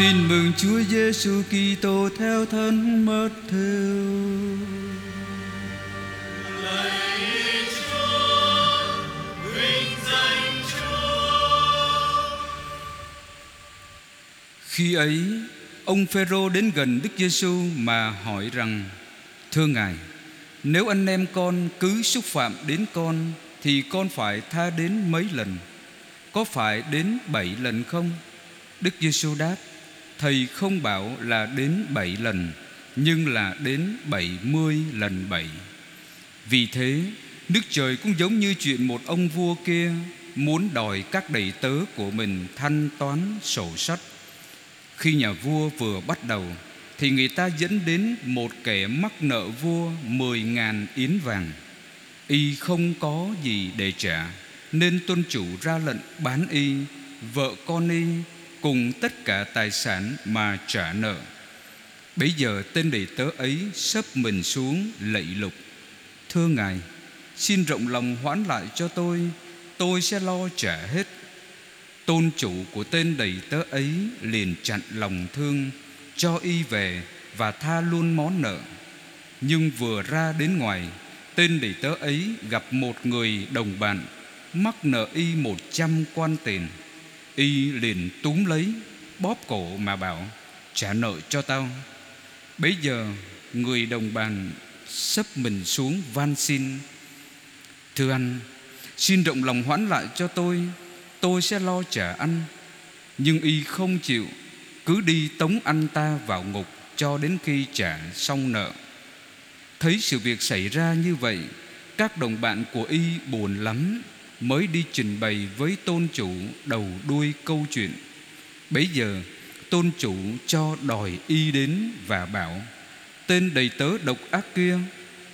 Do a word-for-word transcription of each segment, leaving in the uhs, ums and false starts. Tin mừng Chúa Giêsu Kitô theo thân mất thêu. Lạy Chúa, vinh danh Chúa. Khi ấy, ông Phêrô đến gần Đức Giêsu mà hỏi rằng: Thưa Ngài, nếu anh em con cứ xúc phạm đến con thì con phải tha đến mấy lần? Có phải đến bảy lần không? Đức Giêsu đáp: Thầy không bảo là đến bảy lần, nhưng là đến bảy mươi lần bảy. Vì thế, nước trời cũng giống như chuyện một ông vua kia muốn đòi các đầy tớ của mình thanh toán sổ sách. Khi nhà vua vừa bắt đầu, thì người ta dẫn đến một kẻ mắc nợ vua mười ngàn yến vàng. Y không có gì để trả, nên tôn chủ ra lệnh bán y, vợ con y cùng tất cả tài sản mà trả nợ. Bấy giờ tên đầy tớ ấy sấp mình xuống lạy lục: Thưa Ngài, xin rộng lòng hoãn lại cho tôi, tôi sẽ lo trả hết. Tôn chủ của tên đầy tớ ấy liền chặn lòng thương, cho y về và tha luôn món nợ. Nhưng vừa ra đến ngoài, tên đầy tớ ấy gặp một người đồng bạn mắc nợ y một trăm quan tiền. Y liền túm lấy, bóp cổ mà bảo: Trả nợ cho tao. Bấy giờ người đồng bàn sấp mình xuống van xin: Thưa anh, xin rộng lòng hoãn lại cho tôi, tôi sẽ lo trả anh. Nhưng y không chịu, cứ đi tống anh ta vào ngục cho đến khi trả xong nợ. Thấy sự việc xảy ra như vậy, các đồng bạn của y buồn lắm, mới đi trình bày với tôn chủ đầu đuôi câu chuyện. Bấy giờ tôn chủ cho đòi y đến và bảo: Tên đầy tớ độc ác kia,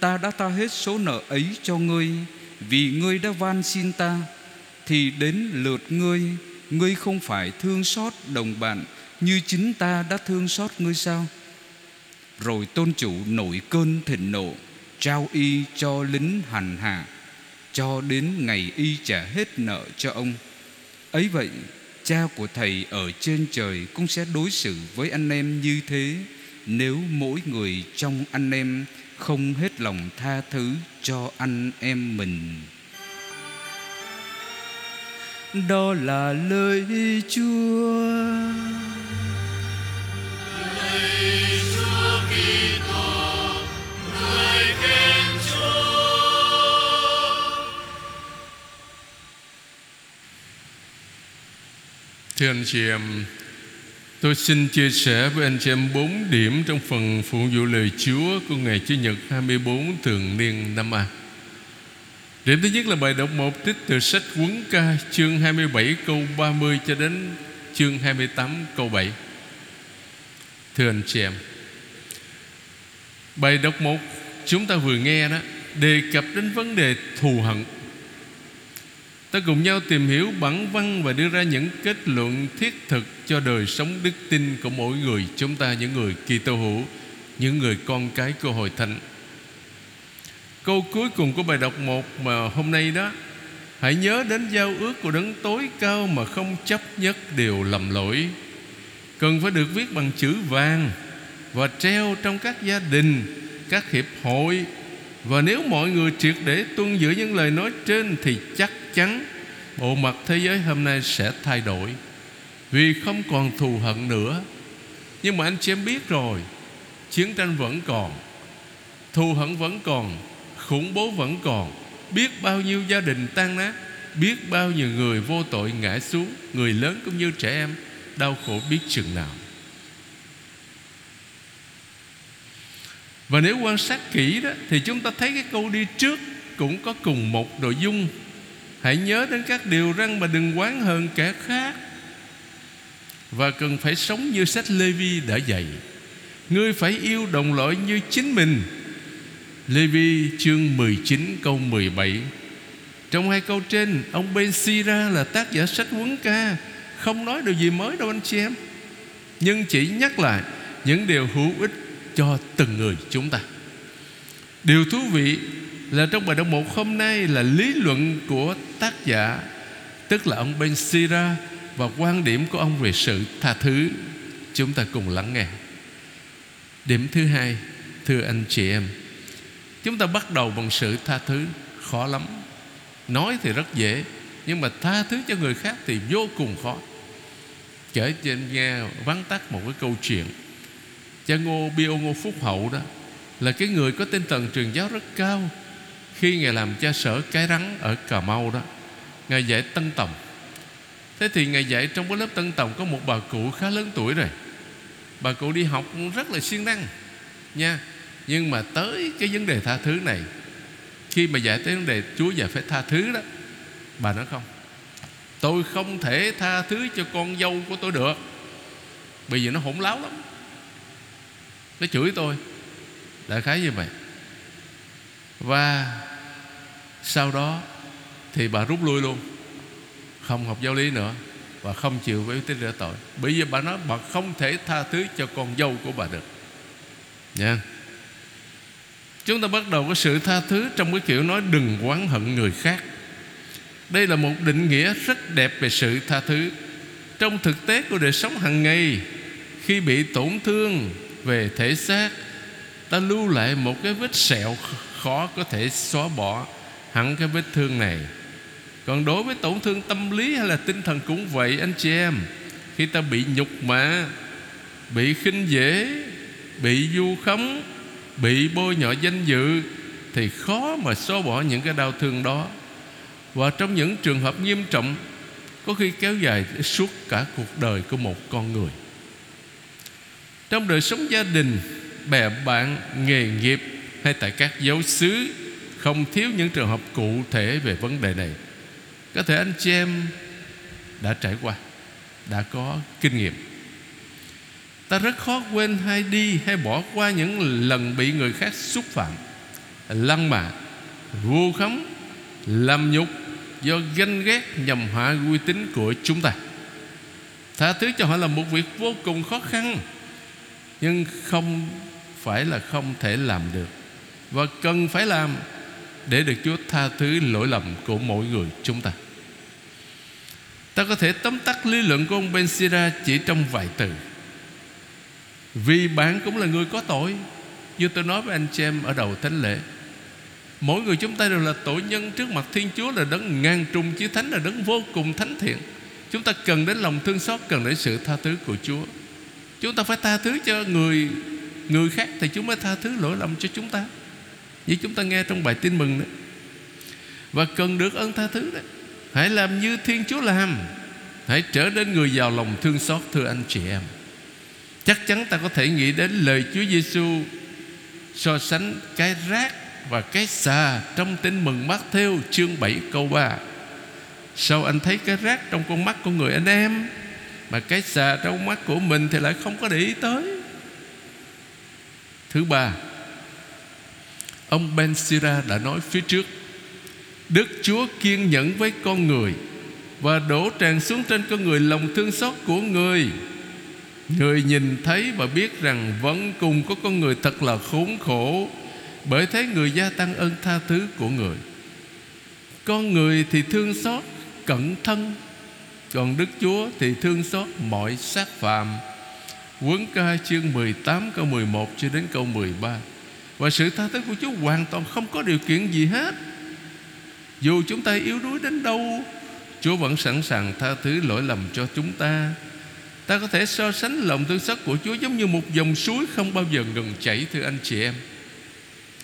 ta đã tha hết số nợ ấy cho ngươi, vì ngươi đã van xin ta. Thì đến lượt ngươi, ngươi không phải thương xót đồng bạn như chính ta đã thương xót ngươi sao? Rồi tôn chủ nổi cơn thịnh nộ, trao y cho lính hành hạ cho đến ngày y trả hết nợ cho ông. Ấy vậy, Cha của Thầy ở trên trời cũng sẽ đối xử với anh em như thế, nếu mỗi người trong anh em không hết lòng tha thứ cho anh em mình. Đó là lời Chúa. Thưa anh chị em, tôi xin chia sẻ với anh chị em bốn điểm trong phần phụ vụ lời Chúa của ngày Chủ nhật hai mươi bốn thường niên năm A. Điểm thứ nhất là bài đọc một trích từ sách Huấn Ca chương hai mươi bảy câu ba mươi cho đến chương hai mươi tám câu bảy. Thưa anh chị em, bài đọc một chúng ta vừa nghe đó đề cập đến vấn đề thù hận. Ta cùng nhau tìm hiểu bản văn và đưa ra những kết luận thiết thực cho đời sống đức tin của mỗi người chúng ta, những người Kitô hữu, những người con cái của Hội Thánh. Câu cuối cùng của bài đọc một mà hôm nay đó: hãy nhớ đến giao ước của Đấng tối cao mà không chấp nhất điều lầm lỗi, cần phải được viết bằng chữ vàng và treo trong các gia đình, các hiệp hội. Và nếu mọi người triệt để tuân giữ những lời nói trên thì chắc chắn bộ mặt thế giới hôm nay sẽ thay đổi, vì không còn thù hận nữa. Nhưng mà anh chị em biết rồi, chiến tranh vẫn còn, thù hận vẫn còn, khủng bố vẫn còn, biết bao nhiêu gia đình tan nát, biết bao nhiêu người vô tội ngã xuống, người lớn cũng như trẻ em đau khổ biết chừng nào. Và nếu quan sát kỹ đó thì chúng ta thấy cái câu đi trước cũng có cùng một nội dung: hãy nhớ đến các điều răn mà đừng oán hờn kẻ khác, và cần phải sống như sách Lê-vi đã dạy: ngươi phải yêu đồng loại như chính mình. Lê-vi chương mười chín câu mười bảy. Trong hai câu trên, ông Ben-sira là tác giả sách Huấn Ca không nói điều gì mới đâu anh chị em, nhưng chỉ nhắc lại những điều hữu ích cho từng người chúng ta. Điều thú vị là trong bài đọc một hôm nay là lý luận của tác giả, tức là ông Ben-sira, và quan điểm của ông về sự tha thứ. Chúng ta cùng lắng nghe. Điểm thứ hai, thưa anh chị em, chúng ta bắt đầu bằng sự tha thứ. Khó lắm. Nói thì rất dễ, nhưng mà tha thứ cho người khác thì vô cùng khó. Kể cho anh nghe vắn tắt một cái câu chuyện. Cha Ngô Bi Ô Ngô Phúc Hậu đó là cái người có tinh thần truyền giáo rất cao. Khi Ngài làm cha sở Cái Rắn ở Cà Mau đó, Ngài dạy Tân Tòng. Thế thì Ngài dạy trong cái lớp Tân Tòng có một bà cụ khá lớn tuổi rồi. Bà cụ đi học rất là siêng năng nha. Nhưng mà tới cái vấn đề tha thứ này, khi mà dạy tới vấn đề Chúa dạy phải tha thứ đó, bà nói không, tôi không thể tha thứ cho con dâu của tôi được, bởi vì nó hỗn láo lắm, nó chửi tôi, đại khái như vậy. Và sau đó thì bà rút lui luôn, không học giáo lý nữa, và không chịu với tính rửa tội. Bởi vì bà nói bà không thể tha thứ cho con dâu của bà được nha. Chúng ta bắt đầu có sự tha thứ trong cái kiểu nói đừng oán hận người khác. Đây là một định nghĩa rất đẹp về sự tha thứ. Trong thực tế của đời sống hàng ngày, khi bị tổn thương về thể xác, ta lưu lại một cái vết sẹo khó có thể xóa bỏ hẳn cái vết thương này. Còn đối với tổn thương tâm lý hay là tinh thần cũng vậy anh chị em. Khi ta bị nhục mạ, bị khinh dễ, bị vu khống, bị bôi nhọ danh dự, thì khó mà xóa bỏ những cái đau thương đó. Và trong những trường hợp nghiêm trọng, có khi kéo dài suốt cả cuộc đời của một con người. Trong đời sống gia đình, bè bạn, nghề nghiệp hay tại các giáo xứ, không thiếu những trường hợp cụ thể về vấn đề này. Có thể anh chị em đã trải qua, đã có kinh nghiệm. Ta rất khó quên hay đi hay bỏ qua những lần bị người khác xúc phạm, lăng mạ, vu khống, làm nhục do ganh ghét nhằm hạ uy tín của chúng ta. Tha thứ cho họ là một việc vô cùng khó khăn, nhưng không phải là không thể làm được, và cần phải làm để được Chúa tha thứ lỗi lầm của mỗi người chúng ta. Ta có thể tóm tắt lý luận của ông Ben-sira chỉ trong vài từ: vì bạn cũng là người có tội. Như tôi nói với anh chị em ở đầu thánh lễ, mỗi người chúng ta đều là tội nhân trước mặt Thiên Chúa, là đấng ngàn trùng chí thánh, là đấng vô cùng thánh thiện. Chúng ta cần đến lòng thương xót, cần đến sự tha thứ của Chúa. Chúng ta phải tha thứ cho người người khác thì Chúa mới tha thứ lỗi lầm cho chúng ta, như chúng ta nghe trong bài tin mừng đó. Và cần được ơn tha thứ đó. Hãy làm như Thiên Chúa làm, hãy trở nên người giàu lòng thương xót. Thưa anh chị em, chắc chắn ta có thể nghĩ đến lời Chúa Giêsu so sánh cái rác và cái xà trong tin mừng Mát-thêu chương bảy câu ba: sao anh thấy cái rác trong con mắt của người anh em, mà cái xà trong mắt của mình thì lại không có để ý tới. Thứ ba, ông Ben-sira đã nói phía trước: Đức Chúa kiên nhẫn với con người và đổ tràn xuống trên con người lòng thương xót của người. Người nhìn thấy và biết rằng vẫn cùng có con người thật là khốn khổ, bởi thế người gia tăng ơn tha thứ của người. Con người thì thương xót cẩn thân, còn Đức Chúa thì thương xót mọi sát phạm. Quấn ca chương mười tám câu mười một cho đến câu mười ba. Và sự tha thứ của Chúa hoàn toàn không có điều kiện gì hết. Dù chúng ta yếu đuối đến đâu, Chúa vẫn sẵn sàng tha thứ lỗi lầm cho chúng ta. Ta có thể so sánh lòng thương xót của Chúa giống như một dòng suối không bao giờ ngừng chảy. Thưa anh chị em,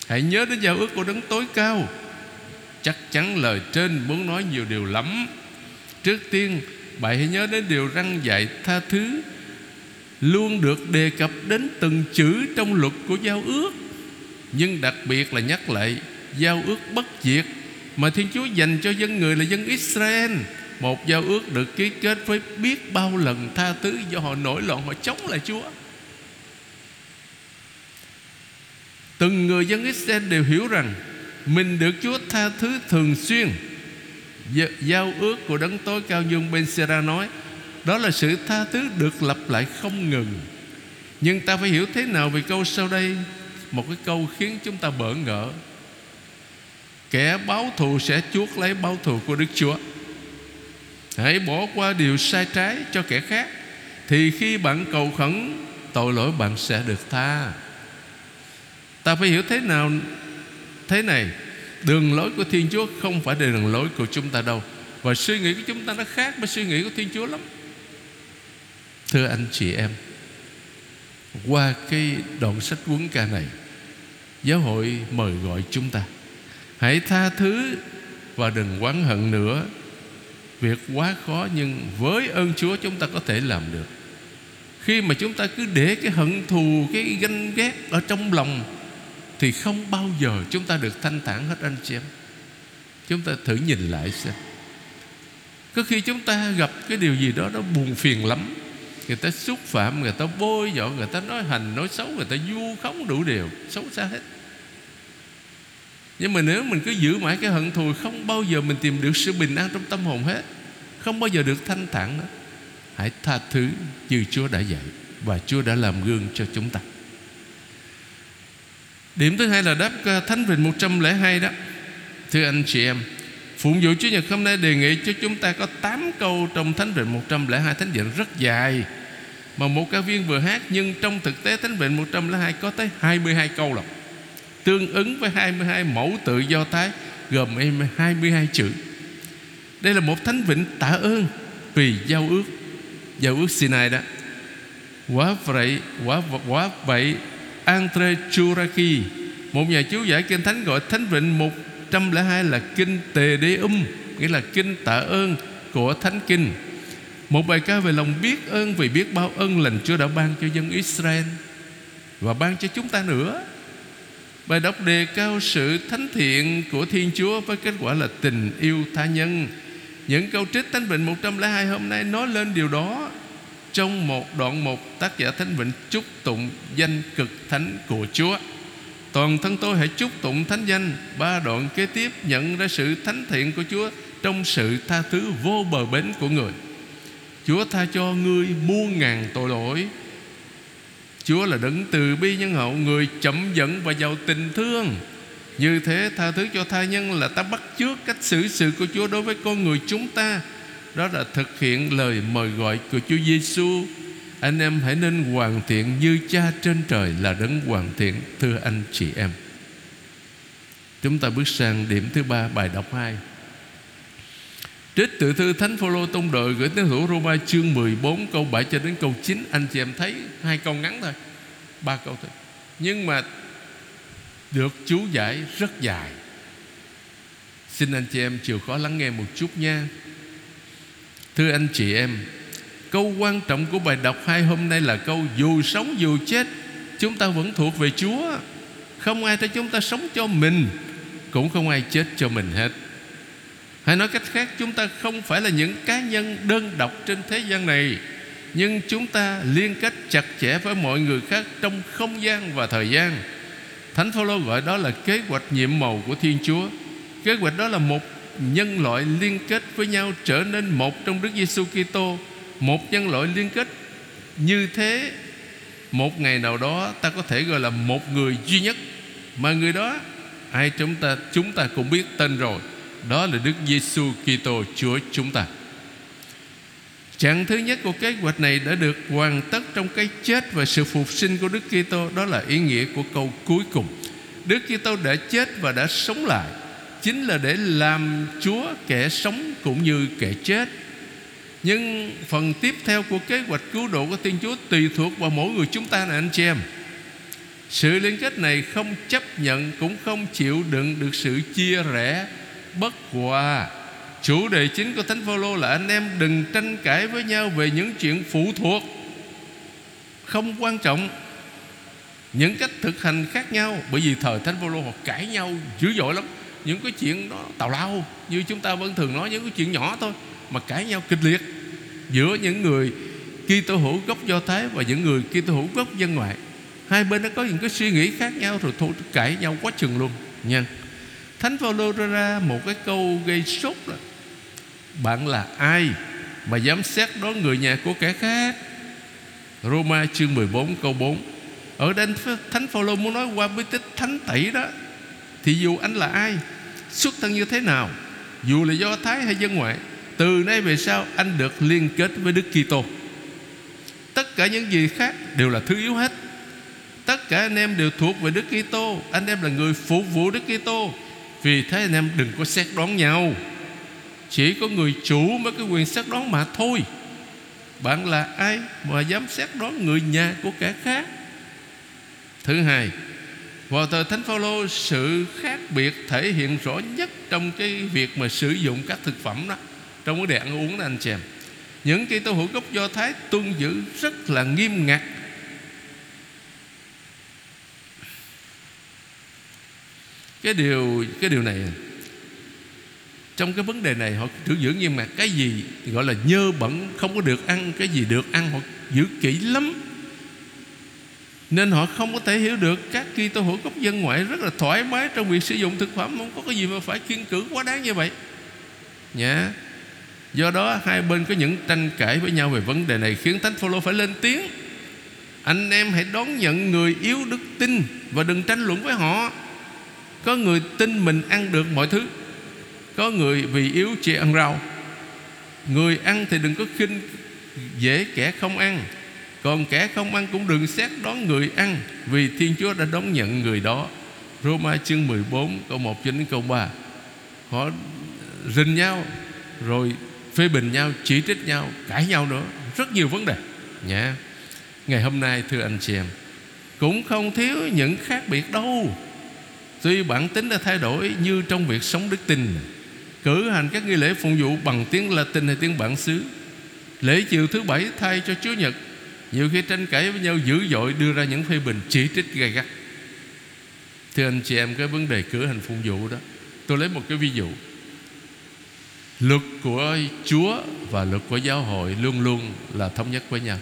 hãy nhớ đến giao ước của Đấng Tối Cao. Chắc chắn lời trên muốn nói nhiều điều lắm. Trước tiên, bạn hãy nhớ đến điều răn dạy tha thứ luôn được đề cập đến từng chữ trong luật của giao ước, nhưng đặc biệt là nhắc lại giao ước bất diệt mà Thiên Chúa dành cho dân người là dân Israel. Một giao ước được ký kết với biết bao lần tha thứ do họ nổi loạn, họ chống lại Chúa. Từng người dân Israel đều hiểu rằng mình được Chúa tha thứ thường xuyên. Giao ước của Đấng Tối Cao như Ben-sira nói, đó là sự tha thứ được lặp lại không ngừng. Nhưng ta phải hiểu thế nào về câu sau đây? Một cái câu khiến chúng ta bỡ ngỡ: kẻ báo thù sẽ chuốc lấy báo thù của Đức Chúa. Hãy bỏ qua điều sai trái cho kẻ khác, thì khi bạn cầu khẩn tội lỗi bạn sẽ được tha. Ta phải hiểu thế nào? Thế này, đường lối của Thiên Chúa không phải là đường lối của chúng ta đâu. Và suy nghĩ của chúng ta nó khác với suy nghĩ của Thiên Chúa lắm. Thưa anh chị em, qua cái đoạn sách Huấn Ca này, giáo hội mời gọi chúng ta hãy tha thứ và đừng oán hận nữa. Việc quá khó, nhưng với ơn Chúa chúng ta có thể làm được. Khi mà chúng ta cứ để cái hận thù, cái ganh ghét ở trong lòng thì không bao giờ chúng ta được thanh thản hết anh chị em. Chúng ta thử nhìn lại xem, có khi chúng ta gặp cái điều gì đó nó buồn phiền lắm, người ta xúc phạm, người ta bôi nhọ, người ta nói hành, nói xấu, người ta vu khống đủ điều xấu xa hết. Nhưng mà nếu mình cứ giữ mãi cái hận thù, không bao giờ mình tìm được sự bình an trong tâm hồn hết, không bao giờ được thanh thản hết. Hãy tha thứ như Chúa đã dạy và Chúa đã làm gương cho chúng ta. Điểm thứ hai là đáp Thánh Vịnh một trăm lẻ hai đó. Thưa anh chị em, phụng vụ Chúa Nhật hôm nay đề nghị cho chúng ta có tám câu trong Thánh Vịnh một trăm lẻ hai. Thánh Vịnh rất dài mà một ca viên vừa hát, nhưng trong thực tế Thánh Vịnh một trăm lẻ hai có tới hai mươi hai câu lọc, tương ứng với hai mươi hai mẫu tự Do Thái gồm hai mươi hai chữ. Đây là một Thánh Vịnh tạ ơn vì giao ước, giao ước Sinai đó. Quá vậy, quá, quá vậy Andre Churaki, một nhà chú giải Kinh Thánh, gọi Thánh Vịnh một trăm lẻ hai là Kinh Tề Đế Um, nghĩa là Kinh tạ ơn của Thánh Kinh, một bài ca về lòng biết ơn vì biết bao ân lành Chúa đã ban cho dân Israel và ban cho chúng ta nữa. Bài đọc đề cao sự thánh thiện của Thiên Chúa với kết quả là tình yêu tha nhân. Những câu trích Thánh Vịnh một trăm lẻ hai hôm nay nói lên điều đó. Trong một đoạn một, tác giả Thánh Vịnh chúc tụng danh cực thánh của Chúa. Toàn thân tôi hãy chúc tụng thánh danh. Ba đoạn kế tiếp nhận ra sự thánh thiện của Chúa trong sự tha thứ vô bờ bến của người. Chúa tha cho ngươi muôn ngàn tội lỗi. Chúa là đấng từ bi nhân hậu, người chậm giận và giàu tình thương. Như thế tha thứ cho tha nhân là ta bắt chước cách xử sự của Chúa đối với con người chúng ta. Đó là thực hiện lời mời gọi của Chúa Giêsu. Anh em hãy nên hoàn thiện như Cha trên trời là đấng hoàn thiện. Thưa anh chị em, chúng ta bước sang điểm thứ ba, bài đọc hai. Trích từ thư Thánh Phôlô tông đồ gửi tín hữu Rôma chương mười bốn câu bảy cho đến câu chín. Anh chị em thấy hai câu ngắn thôi, ba câu thôi, nhưng mà được chú giải rất dài. Xin anh chị em chịu khó lắng nghe một chút nha. Thưa anh chị em, câu quan trọng của bài đọc hai hôm nay là câu dù sống dù chết chúng ta vẫn thuộc về Chúa. Không ai thấy chúng ta sống cho mình, cũng không ai chết cho mình hết. Hãy nói cách khác, chúng ta không phải là những cá nhân đơn độc trên thế gian này, nhưng chúng ta liên kết chặt chẽ với mọi người khác trong không gian và thời gian. Thánh Phôlô gọi đó là kế hoạch nhiệm mầu của Thiên Chúa. Kế hoạch đó là một nhân loại liên kết với nhau trở nên một trong Đức Giêsu Kitô. Một nhân loại liên kết như thế, một ngày nào đó ta có thể gọi là một người duy nhất, mà người đó ai chúng ta chúng ta cũng biết tên rồi, đó là Đức Giêsu Kitô Chúa chúng ta. Chặng thứ nhất của kế hoạch này đã được hoàn tất trong cái chết và sự phục sinh của Đức Kitô. Đó là ý nghĩa của câu cuối cùng. Đức Kitô đã chết và đã sống lại chính là để làm Chúa kẻ sống cũng như kẻ chết. Nhưng phần tiếp theo của kế hoạch cứu độ của Thiên Chúa tùy thuộc vào mỗi người chúng ta này anh chị em. Sự liên kết này không chấp nhận cũng không chịu đựng được sự chia rẽ, bất hòa. Chủ đề chính của Thánh Phôlô là anh em đừng tranh cãi với nhau về những chuyện phụ thuộc, không quan trọng, những cách thực hành khác nhau. Bởi vì thời Thánh Phôlô họ cãi nhau dữ dội lắm, những cái chuyện đó tào lao, như chúng ta vẫn thường nói những cái chuyện nhỏ thôi, mà cãi nhau kịch liệt giữa những người Kitô hữu gốc Do Thái và những người Kitô hữu gốc dân ngoại. Hai bên nó có những cái suy nghĩ khác nhau rồi thôi cãi nhau quá chừng luôn nha. Thánh Phôlô đưa ra một cái câu gây sốt là: bạn là ai mà dám xét đoán người nhà của kẻ khác? Rôma chương mười bốn câu bốn. Ở đây Thánh Phôlô muốn nói qua bí tích thánh tẩy đó, thì dù anh là ai, xuất thân như thế nào, dù là Do Thái hay dân ngoại, từ nay về sau anh được liên kết với Đức Kitô. tất cả những gì khác đều là thứ yếu hết. Tất cả anh em đều thuộc về Đức Kitô, anh em là người phục vụ Đức Kitô. Vì thế anh em đừng có xét đoán nhau. Chỉ có người chủ mới có quyền xét đoán mà thôi. Bạn là ai mà dám xét đoán người nhà của kẻ khác? Thứ hai, vào thời Thánh Phaolô, sự khác biệt thể hiện rõ nhất trong cái việc mà sử dụng các thực phẩm đó, trong vấn đề ăn uống đó anh chị em. Những Kitô hữu gốc Do Thái tuân giữ rất là nghiêm ngặt cái điều cái điều này. Trong cái vấn đề này họ giữ giữ nghiêm ngặt. Cái gì gọi là nhơ bẩn không có được ăn, cái gì được ăn họ giữ kỹ lắm. Nên họ không có thể hiểu được các Kitô hữu gốc dân ngoại rất là thoải mái trong việc sử dụng thực phẩm, không có cái gì mà phải kiêng cữ quá đáng như vậy nhá. Do đó hai bên có những tranh cãi với nhau về vấn đề này, khiến Thánh Phaolô phải lên tiếng: anh em hãy đón nhận người yếu đức tin và đừng tranh luận với họ. Có người tin mình ăn được mọi thứ, có người vì yếu chỉ ăn rau. Người ăn thì đừng có khinh dễ kẻ không ăn, còn kẻ không ăn cũng đừng xét đoán người ăn, vì Thiên Chúa đã đón nhận người đó. Roma chương mười bốn câu một cho đến câu ba. Họ rình nhau, rồi phê bình nhau, chỉ trích nhau, cãi nhau nữa, rất nhiều vấn đề nhá. Ngày hôm nay thưa anh chị em, cũng không thiếu những khác biệt đâu. Tuy bản tính đã thay đổi, như trong việc sống đức tin, cử hành các nghi lễ phụng vụ bằng tiếng Latin hay tiếng bản xứ, lễ chiều thứ bảy thay cho Chúa Nhật, nhiều khi tranh cãi với nhau dữ dội, đưa ra những phê bình chỉ trích gay gắt. Thưa anh chị em, cái vấn đề cử hành phụng vụ đó, tôi lấy một cái ví dụ. Luật của Chúa và luật của giáo hội luôn luôn là thống nhất với nhau,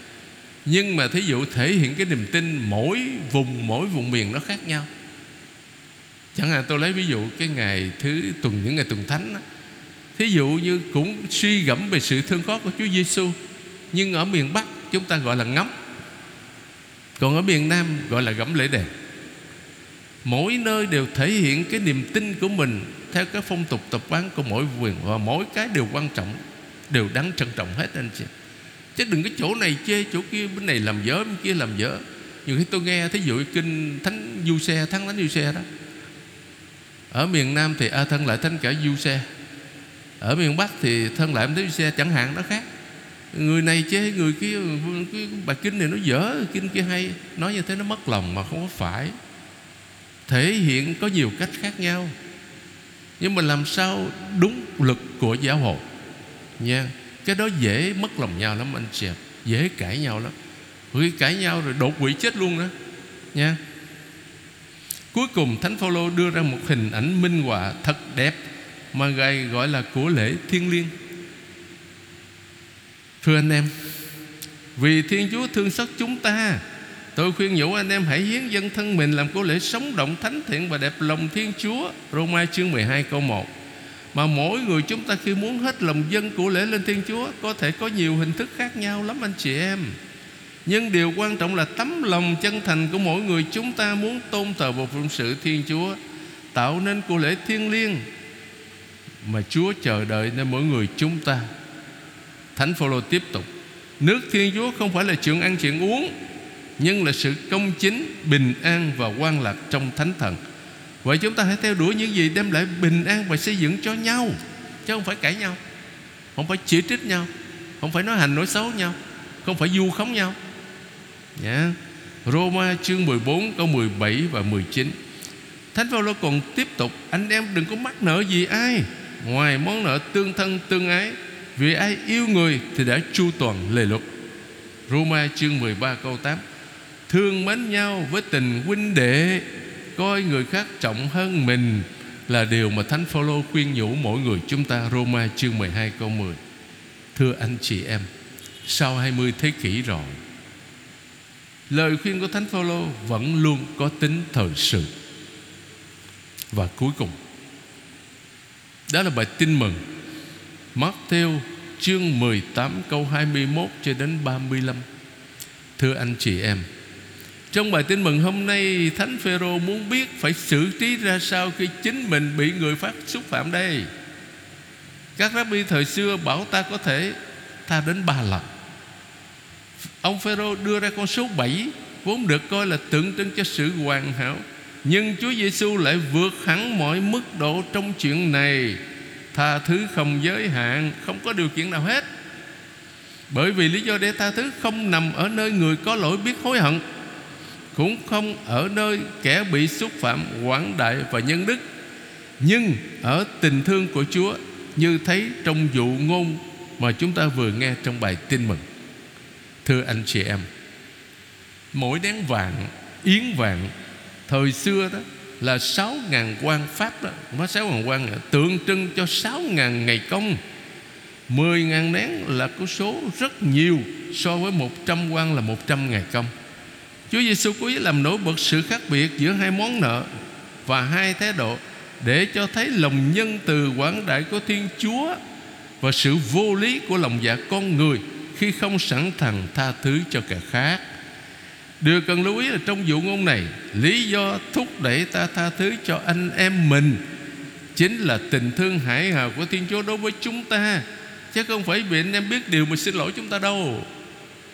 nhưng mà thí dụ thể hiện cái niềm tin mỗi vùng mỗi vùng miền nó khác nhau. Chẳng hạn tôi lấy ví dụ cái ngày thứ tuần, những ngày tuần thánh đó, thí dụ như cũng suy gẫm về sự thương xót của Chúa Giêsu, nhưng ở miền Bắc chúng ta gọi là ngắm, còn ở miền Nam gọi là gẫm lễ đền. Mỗi nơi đều thể hiện cái niềm tin của mình theo cái phong tục tập quán của mỗi vùng, và mỗi cái đều quan trọng, đều đáng trân trọng hết anh chị. Chứ đừng cái chỗ này chê chỗ kia, bên này làm dở bên kia làm dở. Nhiều khi tôi nghe thí dụ kinh Thánh Du Xe, Thánh Thánh Du Xe đó, ở miền Nam thì à, thân lại Thánh cả Du Xe, ở miền Bắc thì thân lại Du Xe, chẳng hạn nó khác. Người này chê người kia, cái bài kinh này nó dở, kinh kia hay. Nói như thế nó mất lòng mà không có phải. Thể hiện có nhiều cách khác nhau, nhưng mà làm sao đúng luật của giáo hội nha. Cái đó dễ mất lòng nhau lắm anh chị, dễ cãi nhau lắm. Khi cãi nhau rồi đột quỵ chết luôn đó nha. Cuối cùng Thánh Phaolô đưa ra một hình ảnh minh họa thật đẹp mà Ngài gọi là của lễ thiêng liêng. Thưa anh em, vì Thiên Chúa thương xót chúng ta, tôi khuyên nhủ anh em hãy hiến dâng thân mình làm của lễ sống động, thánh thiện và đẹp lòng Thiên Chúa. Roma chương mười hai câu một. Mà mỗi người chúng ta khi muốn hết lòng dâng của lễ lên Thiên Chúa, có thể có nhiều hình thức khác nhau lắm anh chị em, nhưng điều quan trọng là tấm lòng chân thành của mỗi người chúng ta muốn tôn thờ và phụng sự Thiên Chúa, tạo nên của lễ thiêng liêng mà Chúa chờ đợi nên mỗi người chúng ta. Thánh Phaolô tiếp tục: nước Thiên Chúa không phải là chuyện ăn chuyện uống, nhưng là sự công chính, bình an và quan lạc trong Thánh Thần. Vậy chúng ta hãy theo đuổi những gì đem lại bình an và xây dựng cho nhau, chứ không phải cãi nhau, không phải chỉ trích nhau, không phải nói hành nói xấu nhau, không phải vu khống nhau. Yeah. Roma chương mười bốn câu mười bảy và mười chín. Thánh Phaolô còn tiếp tục: anh em đừng có mắc nợ gì ai ngoài món nợ tương thân tương ái, vì ai yêu người thì đã chu toàn lề luật. Roma chương mười ba câu tám. Thương mến nhau với tình huynh đệ, coi người khác trọng hơn mình là điều mà Thánh Phaolô khuyên nhủ mỗi người chúng ta. Roma chương mười hai câu mười. Thưa anh chị em, sau hai mươi thế kỷ rồi, lời khuyên của Thánh Phaolô vẫn luôn có tính thời sự. Và cuối cùng, đó là bài tin mừng Mát-thêu chương mười tám câu hai mươi mốt cho đến ba mươi lăm. Thưa anh chị em, trong bài tin mừng hôm nay, Thánh Phêrô muốn biết phải xử trí ra sao khi chính mình bị người khác xúc phạm đây. Các rabbi thời xưa bảo ta có thể tha đến ba lần. Ông Phêrô đưa ra con số bảy vốn được coi là tượng trưng cho sự hoàn hảo, nhưng Chúa Giêsu lại vượt hẳn mọi mức độ trong chuyện này. Tha thứ không giới hạn, không có điều kiện nào hết. Bởi vì lý do để tha thứ không nằm ở nơi người có lỗi biết hối hận, cũng không ở nơi kẻ bị xúc phạm quảng đại và nhân đức, nhưng ở tình thương của Chúa, như thấy trong dụ ngôn mà chúng ta vừa nghe trong bài tin mừng. Thưa anh chị em, mỗi nén vàng, yến vàng thời xưa đó là sáu ngàn quan pháp đó, có sáu ngàn quan tượng trưng cho sáu ngàn ngày công. Mười ngàn nén là con số rất nhiều so với một trăm quan là một trăm ngày công. Chúa Giêsu cố ý làm nổi bật sự khác biệt giữa hai món nợ và hai thái độ để cho thấy lòng nhân từ quảng đại của Thiên Chúa và sự vô lý của lòng dạ con người khi không sẵn sàng tha thứ cho kẻ khác. Điều cần lưu ý là trong dụ ngôn này, lý do thúc đẩy ta tha thứ cho anh em mình chính là tình thương hải hào của Thiên Chúa đối với chúng ta, chứ không phải vì anh em biết điều mà xin lỗi chúng ta đâu,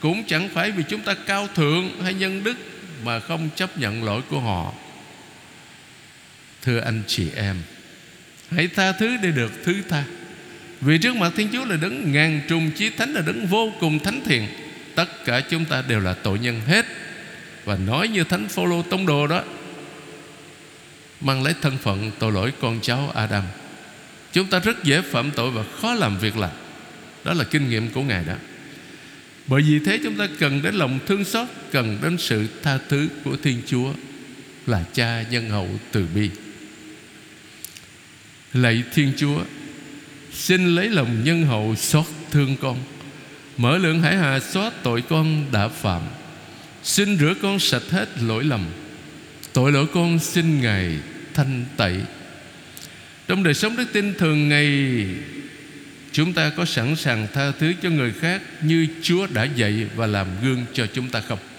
cũng chẳng phải vì chúng ta cao thượng hay nhân đức mà không chấp nhận lỗi của họ. Thưa anh chị em, hãy tha thứ để được thứ tha, vì trước mặt Thiên Chúa là đấng ngàn trùng chí thánh, là đấng vô cùng thánh thiện. Tất cả chúng ta đều là tội nhân hết, và nói như thánh Phôlô tông đồ đó, mang lấy thân phận tội lỗi con cháu Adam. Chúng ta rất dễ phạm tội và khó làm việc lành. Đó là kinh nghiệm của Ngài đó. Bởi vì thế chúng ta cần đến lòng thương xót, cần đến sự tha thứ của Thiên Chúa là Cha nhân hậu từ bi. Lạy Thiên Chúa, xin lấy lòng nhân hậu xót thương con, mở lượng hải hà xóa tội con đã phạm. Xin rửa con sạch hết lỗi lầm, tội lỗi con xin Ngài thanh tẩy. Trong đời sống đức tin thường ngày, chúng ta có sẵn sàng tha thứ cho người khác như Chúa đã dạy và làm gương cho chúng ta không?